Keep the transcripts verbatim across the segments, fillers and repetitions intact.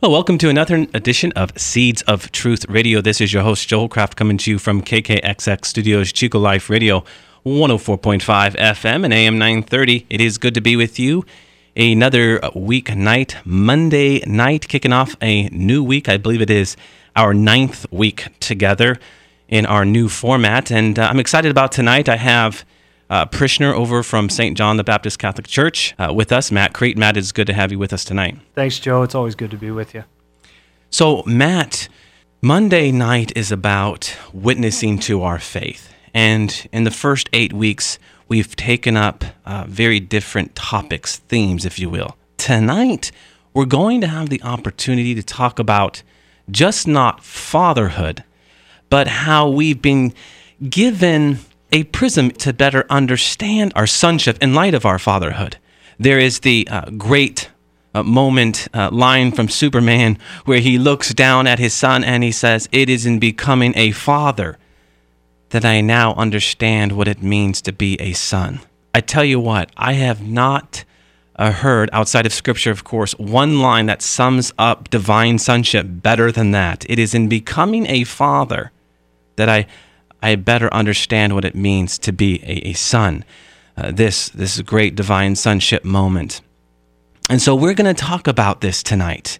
Well, welcome to another edition of Seeds of Truth Radio. This is your host, Joel Craft, coming to you from K K X X Studios, Chico Life Radio, one oh four point five F M and A M nine thirty. It is good to be with you. Another week night, Monday night, kicking off a new week. I believe it is our ninth week together in our new format. And uh, I'm excited about tonight. I have uh, parishioner over from Saint John the Baptist Catholic Church uh, with us, Matt Crete. Matt, it's good to have you with us tonight. Thanks, Joe. It's always good to be with you. So, Matt, Monday night is about witnessing to our faith. And in the first eight weeks, we've taken up uh, very different topics, themes, if you will. Tonight, we're going to have the opportunity to talk about just not fatherhood, but how we've been given a prism to better understand our sonship in light of our fatherhood. There is the uh, great uh, moment, uh, line from Superman, where he looks down at his son and he says, "It is in becoming a father that I now understand what it means to be a son." I tell you what, I have not uh, heard, outside of Scripture, of course, one line that sums up divine sonship better than that. It is in becoming a father that I I better understand what it means to be a, a son, uh, this this great divine sonship moment. And so we're going to talk about this tonight.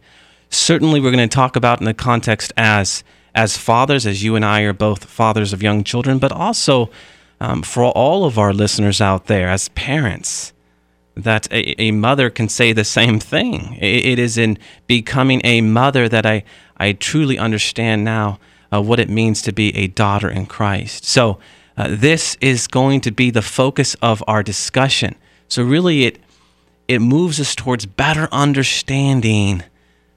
Certainly we're going to talk about in the context as, as fathers, as you and I are both fathers of young children, but also um, for all of our listeners out there, as parents, that a, a mother can say the same thing. It, it is in becoming a mother that I, I truly understand now Uh, what it means to be a daughter in Christ. So uh, this is going to be the focus of our discussion. So really it it moves us towards better understanding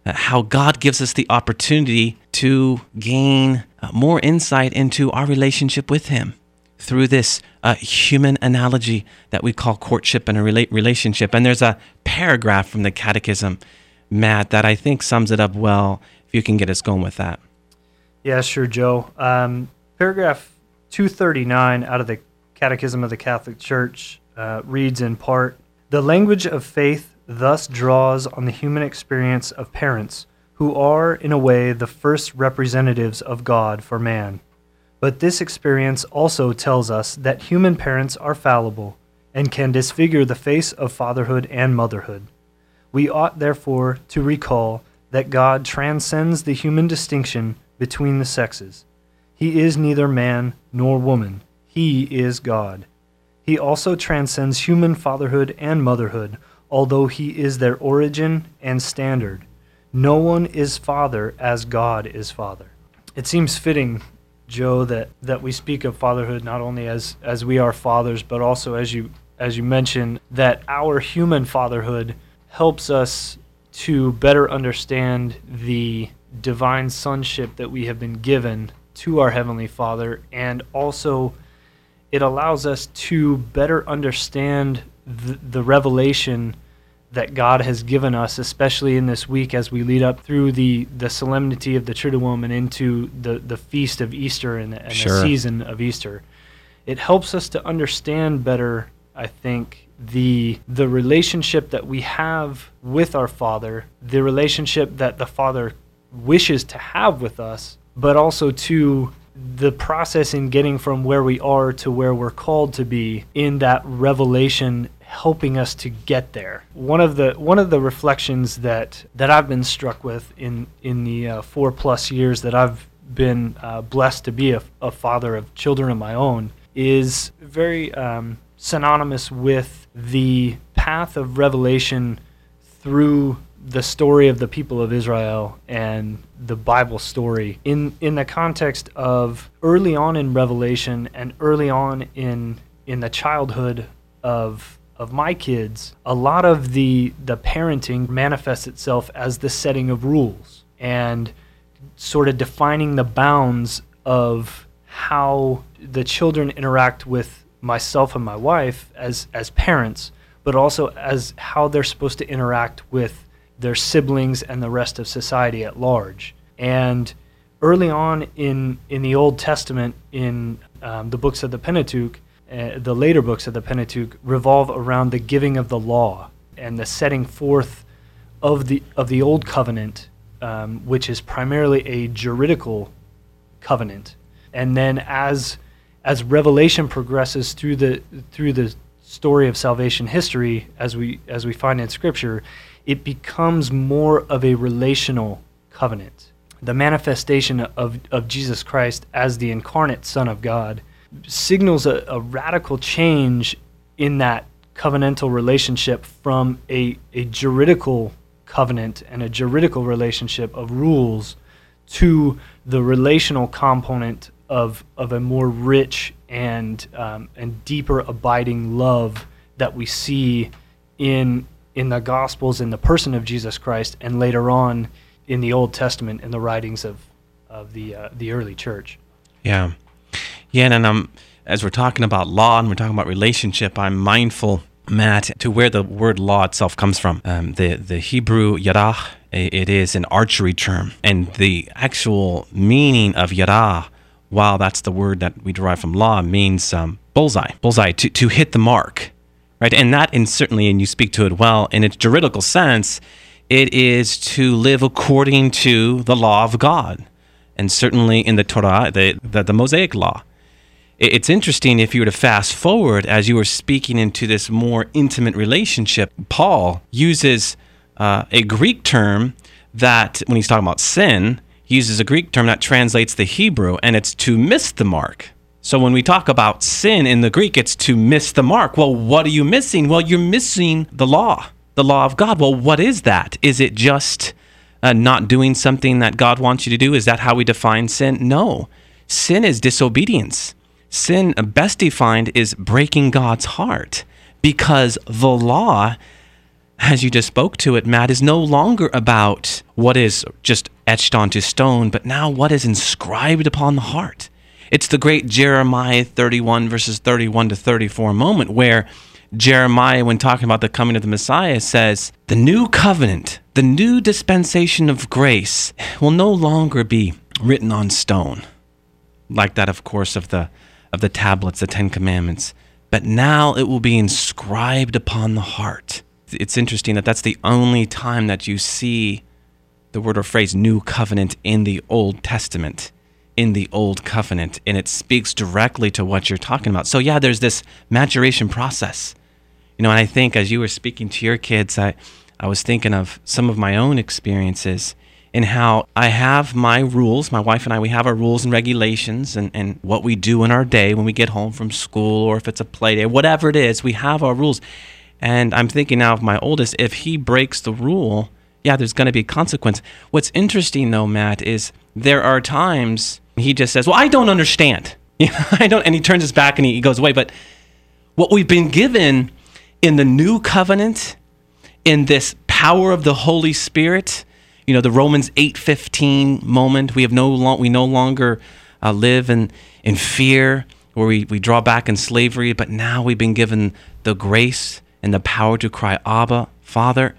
uh, how God gives us the opportunity to gain uh, more insight into our relationship with Him through this uh, human analogy that we call courtship and a rela- relationship. And there's a paragraph from the Catechism, Matt, that I think sums it up well, if you can get us going with that. Yeah, sure, Joe. Um, paragraph two thirty-nine out of the Catechism of the Catholic Church uh, reads in part, "The language of faith thus draws on the human experience of parents, who are, in a way, the first representatives of God for man. But this experience also tells us that human parents are fallible and can disfigure the face of fatherhood and motherhood. We ought, therefore, to recall that God transcends the human distinction between the sexes. He is neither man nor woman. He is God. He also transcends human fatherhood and motherhood, although he is their origin and standard. No one is father as God is father." It seems fitting, Joe, that, that we speak of fatherhood not only as, as we are fathers, but also, as you as you mentioned, that our human fatherhood helps us to better understand the divine sonship that we have been given to our Heavenly Father, and also it allows us to better understand the, the revelation that God has given us, especially in this week as we lead up through the, the solemnity of the Triduum and into the, the feast of Easter and, and sure. the season of Easter. It helps us to understand better, I think, the the relationship that we have with our Father, the relationship that the Father wishes to have with us, but also to the process in getting from where we are to where we're called to be, in that revelation helping us to get there. One of the one of the reflections that, that I've been struck with in, in the uh, four plus years that I've been uh, blessed to be a, a father of children of my own is very um, synonymous with the path of revelation through the story of the people of Israel and the Bible story in, in the context of early on in Revelation and early on in in the childhood of of my kids. A lot of the the parenting manifests itself as the setting of rules and sort of defining the bounds of how the children interact with myself and my wife as as parents, but also as how they're supposed to interact with their siblings and the rest of society at large. And early on in, in the Old Testament, in um, the books of the Pentateuch, uh, the later books of the Pentateuch revolve around the giving of the law and the setting forth of the of the Old Covenant, um, which is primarily a juridical covenant. And then as as Revelation progresses through the through the story of salvation history, as we as we find in Scripture, it becomes more of a relational covenant. The manifestation of, of Jesus Christ as the incarnate Son of God signals a, a radical change in that covenantal relationship from a, a juridical covenant and a juridical relationship of rules to the relational component of of a more rich and um, and deeper abiding love that we see in in the Gospels, in the person of Jesus Christ, and later on in the Old Testament, in the writings of of the uh, the early church. Yeah, yeah, and um, as we're talking about law and we're talking about relationship, I'm mindful, Matt, to where the word law itself comes from. Um, the the Hebrew yarah, it is an archery term, and the actual meaning of yarah, while that's the word that we derive from law, means um, bullseye, bullseye to to hit the mark, right? And that, and certainly, and you speak to it well in its juridical sense. It is to live according to the law of God, and certainly in the Torah, the, the, the Mosaic law. It's interesting, if you were to fast forward, as you were speaking into this more intimate relationship, Paul uses uh, a Greek term that, when he's talking about sin, he uses a Greek term that translates the Hebrew, and it's to miss the mark. So when we talk about sin in the Greek, it's to miss the mark. Well, what are you missing? Well, you're missing the law. The law of God. Well, what is that? Is it just uh, not doing something that God wants you to do? Is that how we define sin? No. Sin is disobedience. Sin, best defined, is breaking God's heart, because the law, as you just spoke to it, Matt, is no longer about what is just etched onto stone, but now what is inscribed upon the heart. It's the great Jeremiah thirty-one, verses thirty-one to thirty-four moment, where Jeremiah, when talking about the coming of the Messiah, says, the new covenant, the new dispensation of grace, will no longer be written on stone, like that, of course, of the of the tablets, the Ten Commandments, but now it will be inscribed upon the heart. It's interesting that that's the only time that you see the word or phrase new covenant in the Old Testament. In the Old Covenant, and it speaks directly to what you're talking about. So yeah, there's this maturation process, you know. And I think as you were speaking to your kids, I, I was thinking of some of my own experiences and how I have my rules. My wife and I, we have our rules and regulations, and, and what we do in our day when we get home from school, or if it's a play day, whatever it is, we have our rules. And I'm thinking now of my oldest. If he breaks the rule, yeah, there's going to be a consequence. What's interesting though, Matt, is there are times he just says, well, I don't understand. You know, I don't, and he turns his back and he, he goes away. But what we've been given in the new covenant, in this power of the Holy Spirit, you know, the Romans eight fifteen moment, we have no long, we no longer uh, live in, in fear, where we, we draw back in slavery, but now we've been given the grace and the power to cry, Abba, Father,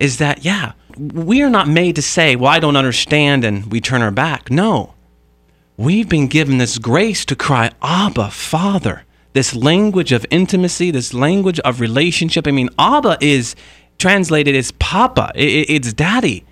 is that, yeah, we are not made to say, well, I don't understand, and we turn our back. No. We've been given this grace to cry, Abba, Father, this language of intimacy, this language of relationship. I mean, Abba is translated as Papa. It's daddy.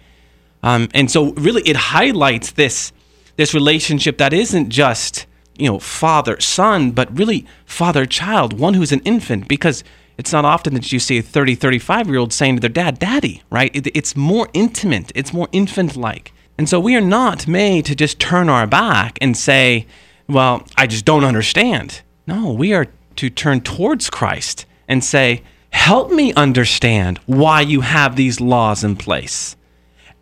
Um, and so really it highlights this, this relationship that isn't just, you know, father, son, but really father, child, one who's an infant, because it's not often that you see a thirty, thirty-five-year-old saying to their dad, daddy, right? It, it's more intimate. It's more infant-like. And so we are not made to just turn our back and say, well, I just don't understand. No, we are to turn towards Christ and say, help me understand why you have these laws in place.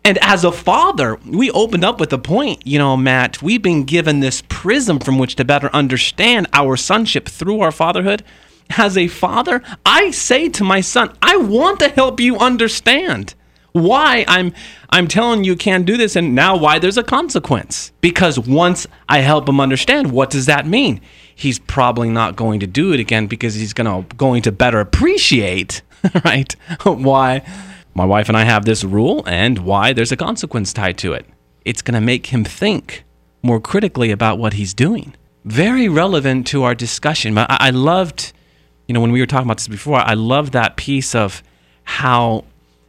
And as a father, we opened up with a point, you know, Matt, we've been given this prism from which to better understand our sonship through our fatherhood. As a father, I say to my son, I want to help you understand why I'm I'm telling you can't do this, and now why there's a consequence. Because once I help him understand, what does that mean? He's probably not going to do it again because he's gonna going to better appreciate, right, why my wife and I have this rule and why there's a consequence tied to it. It's gonna make him think more critically about what he's doing. Very relevant to our discussion. I, I loved, you know, when we were talking about this before, I loved that piece of how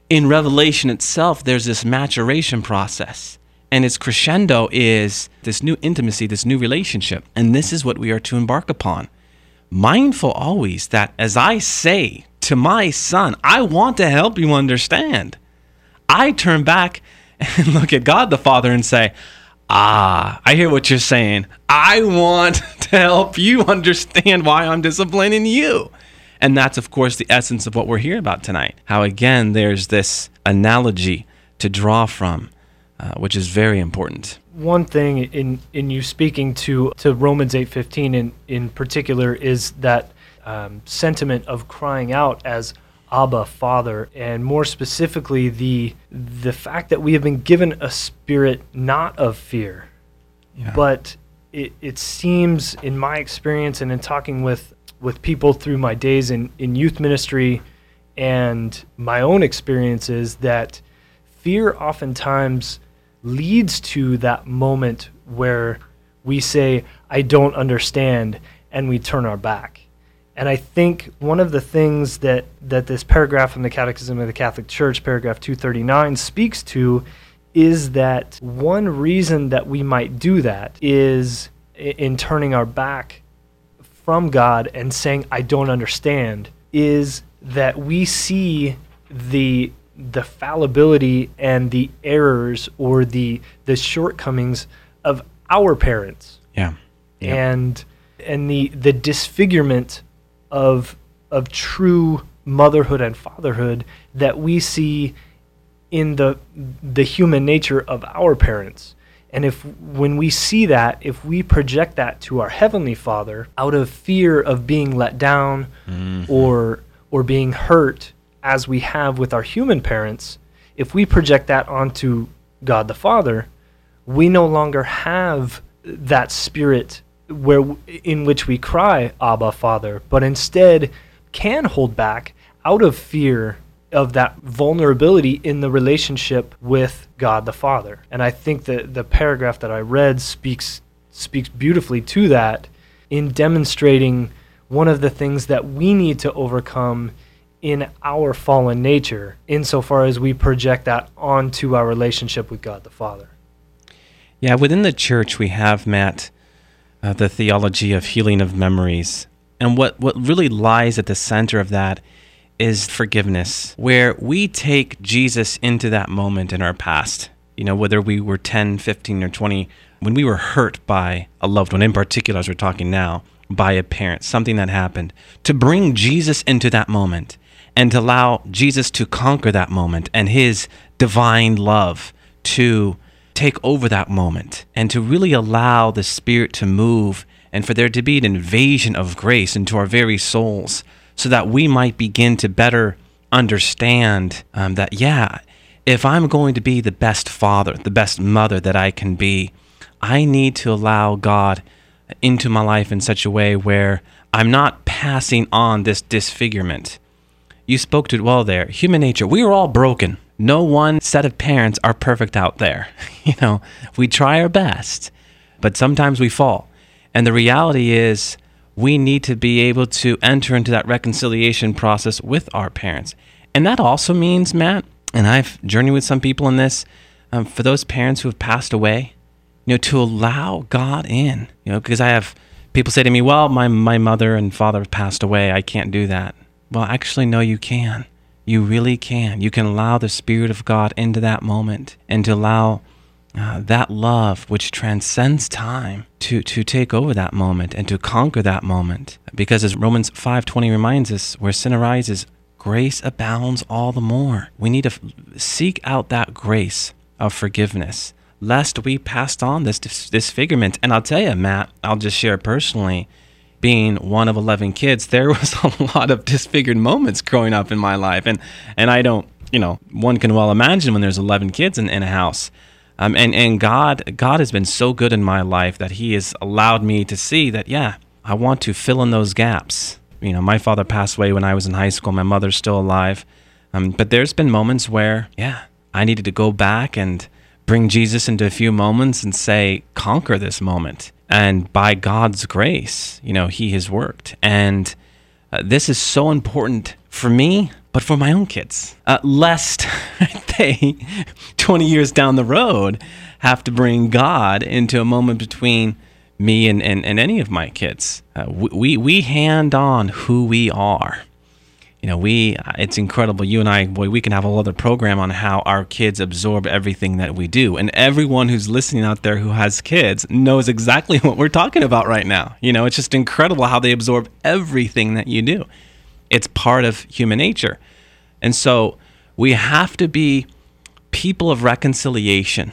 in Revelation itself, there's this maturation process, and its crescendo is this new intimacy, this new relationship, and this is what we are to embark upon. Mindful always that as I say to my son, I want to help you understand, I turn back and look at God the Father and say, ah, I hear what you're saying. I want to help you understand why I'm disciplining you. And that's, of course, the essence of what we're here about tonight. How, again, there's this analogy to draw from, uh, which is very important. One thing in, in you speaking to, to Romans eight fifteen in, in particular is that um, sentiment of crying out as Abba, Father, and more specifically, the the fact that we have been given a spirit not of fear. Yeah. But it, it seems, in my experience and in talking with with people through my days in, in youth ministry and my own experiences, that fear oftentimes leads to that moment where we say, I don't understand, and we turn our back. And I think one of the things that, that this paragraph from the Catechism of the Catholic Church, paragraph two thirty-nine, speaks to is that one reason that we might do that is in turning our back from God and saying, I don't understand, is that we see the the fallibility and the errors or the the shortcomings of our parents. Yeah. Yeah. And and the the disfigurement of of true motherhood and fatherhood that we see in the the human nature of our parents. And if when we see that, if we project that to our Heavenly Father out of fear of being let down mm-hmm. or or being hurt as we have with our human parents, if we project that onto God the Father, we no longer have that spirit where in which we cry, Abba, Father, but instead can hold back out of fear of that vulnerability in the relationship with God the Father. And I think that the paragraph that I read speaks speaks beautifully to that in demonstrating one of the things that we need to overcome in our fallen nature, insofar as we project that onto our relationship with God the Father. Yeah, within the church we have, Matt, uh, the theology of healing of memories. And what, what really lies at the center of that is forgiveness, where we take Jesus into that moment in our past. You know, whether we were ten, fifteen, or twenty, when we were hurt by a loved one, in particular, as we're talking now, by a parent, something that happened, to bring Jesus into that moment and to allow Jesus to conquer that moment and his divine love to take over that moment and to really allow the Spirit to move and for there to be an invasion of grace into our very souls, so that we might begin to better understand um, that, yeah, if I'm going to be the best father, the best mother that I can be, I need to allow God into my life in such a way where I'm not passing on this disfigurement. You spoke to it well there. Human nature, we are all broken. No one set of parents are perfect out there. You know, we try our best, but sometimes we fall. And the reality is, we need to be able to enter into that reconciliation process with our parents. And that also means, Matt, and I've journeyed with some people in this, um, for those parents who have passed away, you know, to allow God in. You know, because I have people say to me, well, my, my mother and father passed away, I can't do that. Well, actually, no, you can. You really can. You can allow the Spirit of God into that moment and to allow Uh, that love which transcends time to, to take over that moment and to conquer that moment. Because as Romans five twenty reminds us, where sin arises, grace abounds all the more. We need to f- seek out that grace of forgiveness, lest we pass on this dis- disfigurement. And I'll tell you, Matt, I'll just share personally, being one of eleven kids, there was a lot of disfigured moments growing up in my life. And, and I don't you know, one can well imagine when there's eleven kids in, in a house. Um, and, and God God has been so good in my life that he has allowed me to see that, yeah, I want to fill in those gaps. You know, my father passed away when I was in high school. My mother's still alive. Um, but there's been moments where, yeah, I needed to go back and bring Jesus into a few moments and say, conquer this moment. And by God's grace, you know, he has worked. And uh, this is so important for me, but for my own kids, uh, lest they, twenty years down the road, have to bring God into a moment between me and, and, and any of my kids. Uh, we, we hand on who we are. You know, we, it's incredible. You and I, boy, we can have a whole other program on how our kids absorb everything that we do. And everyone who's listening out there who has kids knows exactly what we're talking about right now. You know, it's just incredible how they absorb everything that you do. It's part of human nature. And so we have to be people of reconciliation,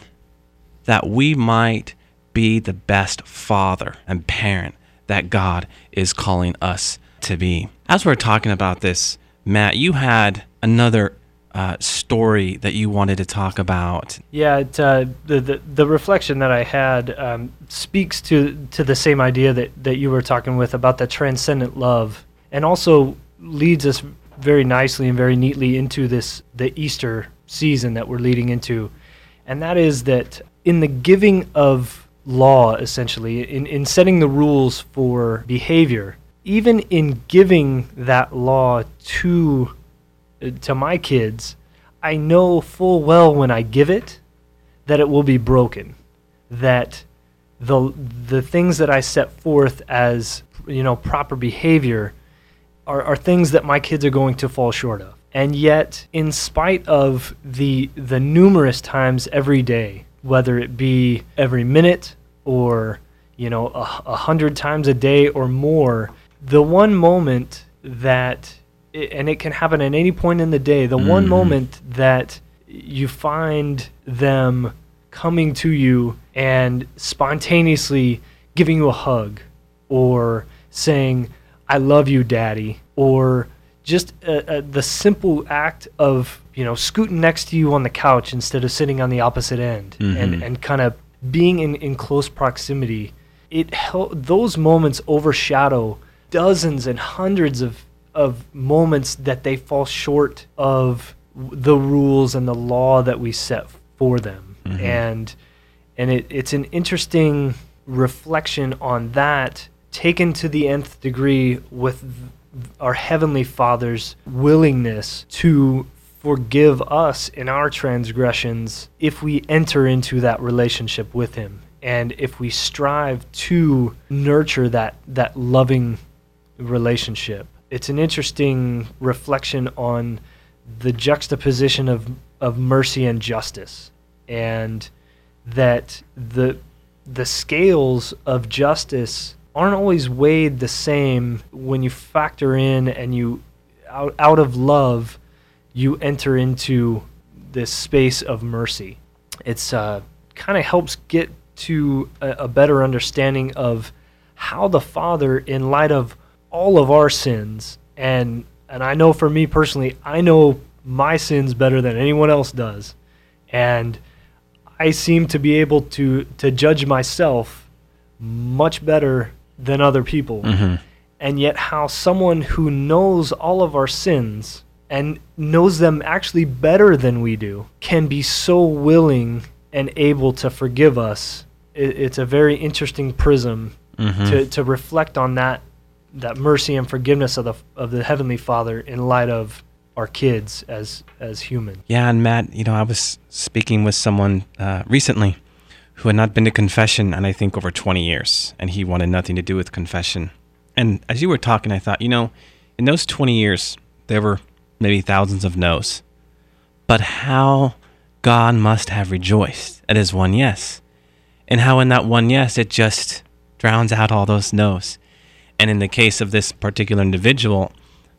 that we might be the best father and parent that God is calling us to be. As we're talking about this, Matt, you had another uh, story that you wanted to talk about. Yeah, it, uh, the, the the reflection that I had um, speaks to to the same idea that, that you were talking with about the transcendent love, and also leads us very nicely and very neatly into this the Easter season that we're leading into, and that is that in the giving of law, essentially, in, in setting the rules for behavior, even in giving that law to to my kids, I know full well when I give it that it will be broken, that the the things that I set forth as, you know, proper behavior are, are things that my kids are going to fall short of. And yet, in spite of the the numerous times every day, whether it be every minute or, you know, a, a hundred times a day or more, the one moment that, and it can happen at any point in the day, the mm. one moment that you find them coming to you and spontaneously giving you a hug or saying, I love you, Daddy, or just a, a, the simple act of, you know, scooting next to you on the couch instead of sitting on the opposite end, mm-hmm. and, and kind of being in, in close proximity, it hel- those moments overshadow dozens and hundreds of of moments that they fall short of the rules and the law that we set for them. Mm-hmm. And and it, it's an interesting reflection on that, taken to the nth degree with our Heavenly Father's willingness to forgive us in our transgressions if we enter into that relationship with Him. And if we strive to nurture that that loving relationship, it's an interesting reflection on the juxtaposition of, of mercy and justice, and that the the scales of justice aren't always weighed the same when you factor in and you out, out of love, you enter into this space of mercy. It's uh, kind of helps get to a, a better understanding of how the Father, in light of all of our sins, and and I know for me personally, I know my sins better than anyone else does, and I seem to be able to to judge myself much better than other people, mm-hmm. and yet how someone who knows all of our sins and knows them actually better than we do can be so willing and able to forgive us. It's a very interesting prism, mm-hmm. to, to reflect on that that mercy and forgiveness of the of the Heavenly Father in light of our kids as as human. Yeah, and Matt, you know, I was speaking with someone uh, recently who had not been to confession, and I think over twenty years, and he wanted nothing to do with confession. And as you were talking, I thought, you know, in those twenty years, there were maybe thousands of no's, but how God must have rejoiced at his one yes, and how in that one yes, it just drowns out all those no's. And in the case of this particular individual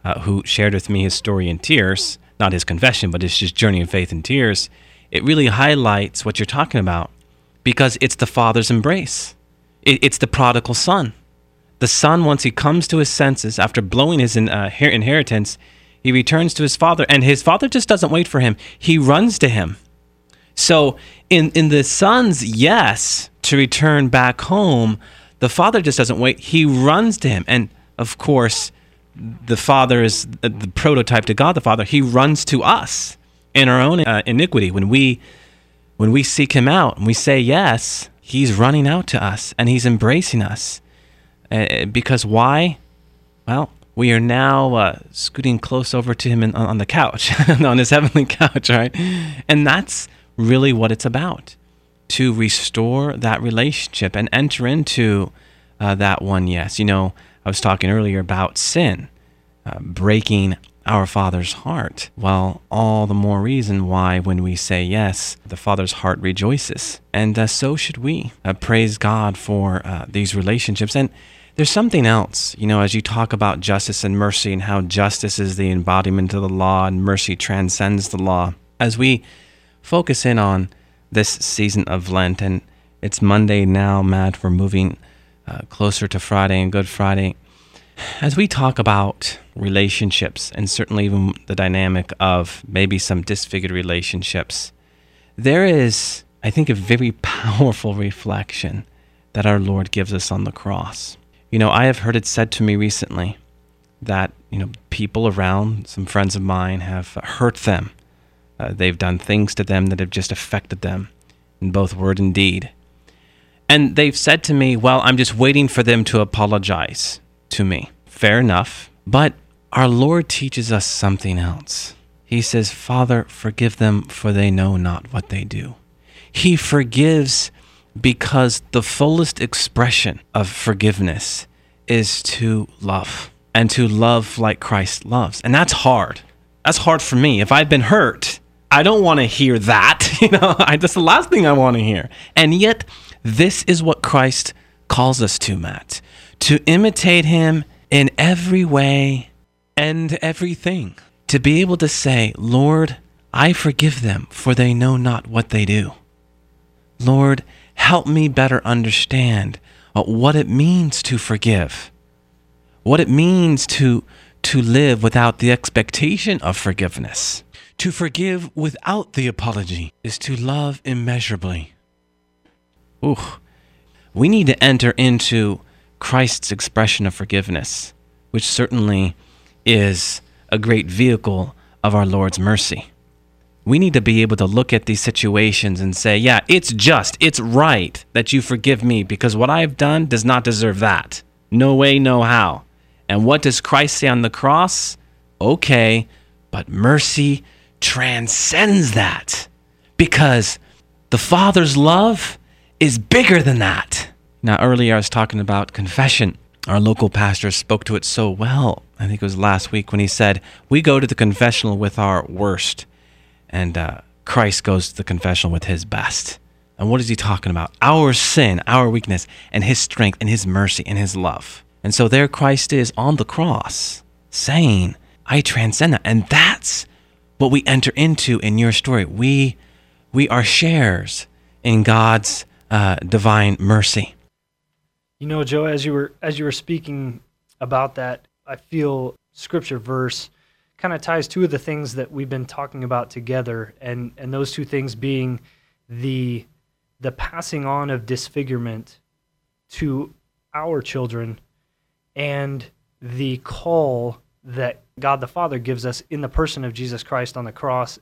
uh, who shared with me his story in tears, not his confession, but his just journey of faith in tears, it really highlights what you're talking about, because it's the Father's embrace. It, it's the prodigal son. The son, once he comes to his senses after blowing his in, uh, her- inheritance, He returns to his father, and his father just doesn't wait for him. He runs to him. So in, in the son's yes to return back home, the father just doesn't wait. He runs to him. And, of course, the father is the prototype to God the Father. He runs to us in our own uh, iniquity. When we, when we seek him out and we say yes, he's running out to us and he's embracing us. Uh, because why? Well, we are now uh, scooting close over to him in, on the couch, on his heavenly couch, right? And that's really what it's about, to restore that relationship and enter into uh, that one yes. You know, I was talking earlier about sin, uh, breaking our Father's heart. Well, all the more reason why when we say yes, the Father's heart rejoices. And uh, so should we. Uh, praise God for uh, these relationships. And there's something else, you know, as you talk about justice and mercy and how justice is the embodiment of the law and mercy transcends the law. As we focus in on this season of Lent, and it's Monday now, Matt, we're moving uh, closer to Friday and Good Friday. As we talk about relationships, and certainly even the dynamic of maybe some disfigured relationships, there is, I think, a very powerful reflection that our Lord gives us on the cross. You know, I have heard it said to me recently that, you know, people around, some friends of mine, have hurt them. Uh, they've done things to them that have just affected them in both word and deed. And they've said to me, well, I'm just waiting for them to apologize to me. Fair enough. But our Lord teaches us something else. He says, Father, forgive them, for they know not what they do. He forgives because the fullest expression of forgiveness is to love, and to love like Christ loves. And that's hard. That's hard for me. If I've been hurt, I don't want to hear that. You know, I, that's the last thing I want to hear. And yet, this is what Christ calls us to, Matt, to imitate him in every way and everything. To be able to say, Lord, I forgive them, for they know not what they do. Lord, help me better understand what it means to forgive, what it means to to live without the expectation of forgiveness. To forgive without the apology is to love immeasurably. Ooh, we need to enter into Christ's expression of forgiveness, which certainly is a great vehicle of our Lord's mercy. We need to be able to look at these situations and say, yeah, it's just, it's right that you forgive me, because what I've done does not deserve that. No way, no how. And what does Christ say on the cross? Okay, but mercy transcends that, because the Father's love is bigger than that. Now, earlier I was talking about confession. Our local pastor spoke to it so well. I think it was last week when he said, we go to the confessional with our worst. And uh, Christ goes to the confessional with his best. And what is he talking about? Our sin, our weakness, and his strength, and his mercy, and his love. And so there Christ is on the cross saying, I transcend that. And that's what we enter into in your story. We we are sharers in God's uh, divine mercy. You know, Joe, as you were as you were speaking about that, I feel scripture verse kind of ties two of the things that we've been talking about together, and, and those two things being the the passing on of disfigurement to our children and the call that God the Father gives us in the person of Jesus Christ on the cross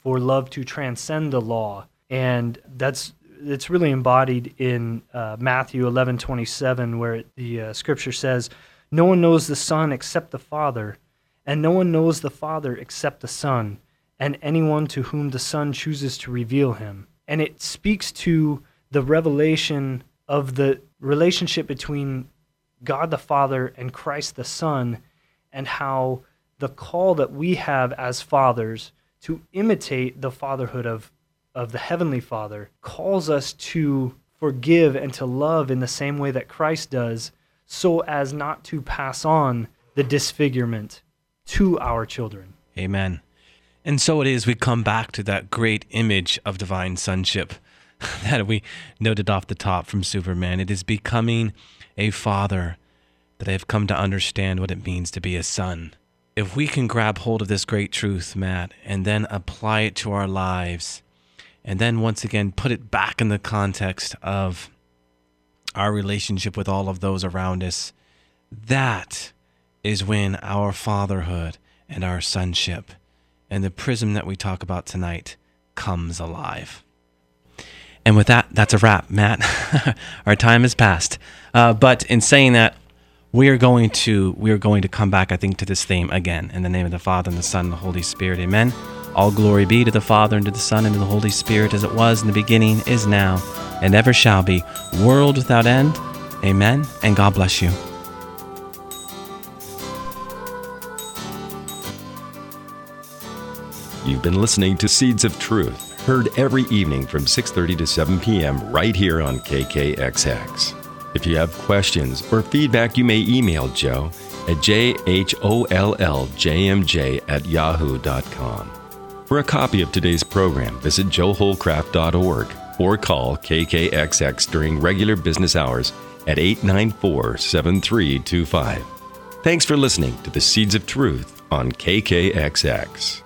for love to transcend the law. And that's it's really embodied in uh, Matthew eleven twenty-seven, where the uh, scripture says, "No one knows the Son except the Father, and no one knows the Father except the Son, and anyone to whom the Son chooses to reveal him." And it speaks to the revelation of the relationship between God the Father and Christ the Son, and how the call that we have as fathers to imitate the fatherhood of, of the Heavenly Father calls us to forgive and to love in the same way that Christ does, so as not to pass on the disfigurement to our children. Amen. And so it is, we come back to that great image of divine sonship that we noted off the top from Superman. It is becoming a father that I have come to understand what it means to be a son, if we can grab hold of this great truth, Matt, and then apply it to our lives, and then once again put it back in the context of our relationship with all of those around us, that is when our fatherhood and our sonship and the prism that we talk about tonight comes alive. And with that, that's a wrap, Matt. Our time has passed. Uh, but in saying that, we are going to we are going to come back, I think, to this theme again. In the name of the Father, and the Son, and the Holy Spirit. Amen. All glory be to the Father, and to the Son, and to the Holy Spirit, as it was in the beginning, is now, and ever shall be, world without end. Amen. And God bless you. You've been listening to Seeds of Truth, heard every evening from six thirty to seven p.m. right here on K K X X. If you have questions or feedback, you may email Joe at jholljmj at yahoo dot com. For a copy of today's program, visit Joe Holcraft dot org or call K K X X during regular business hours at eight nine four, seven three two five. Thanks for listening to the Seeds of Truth on K K X X.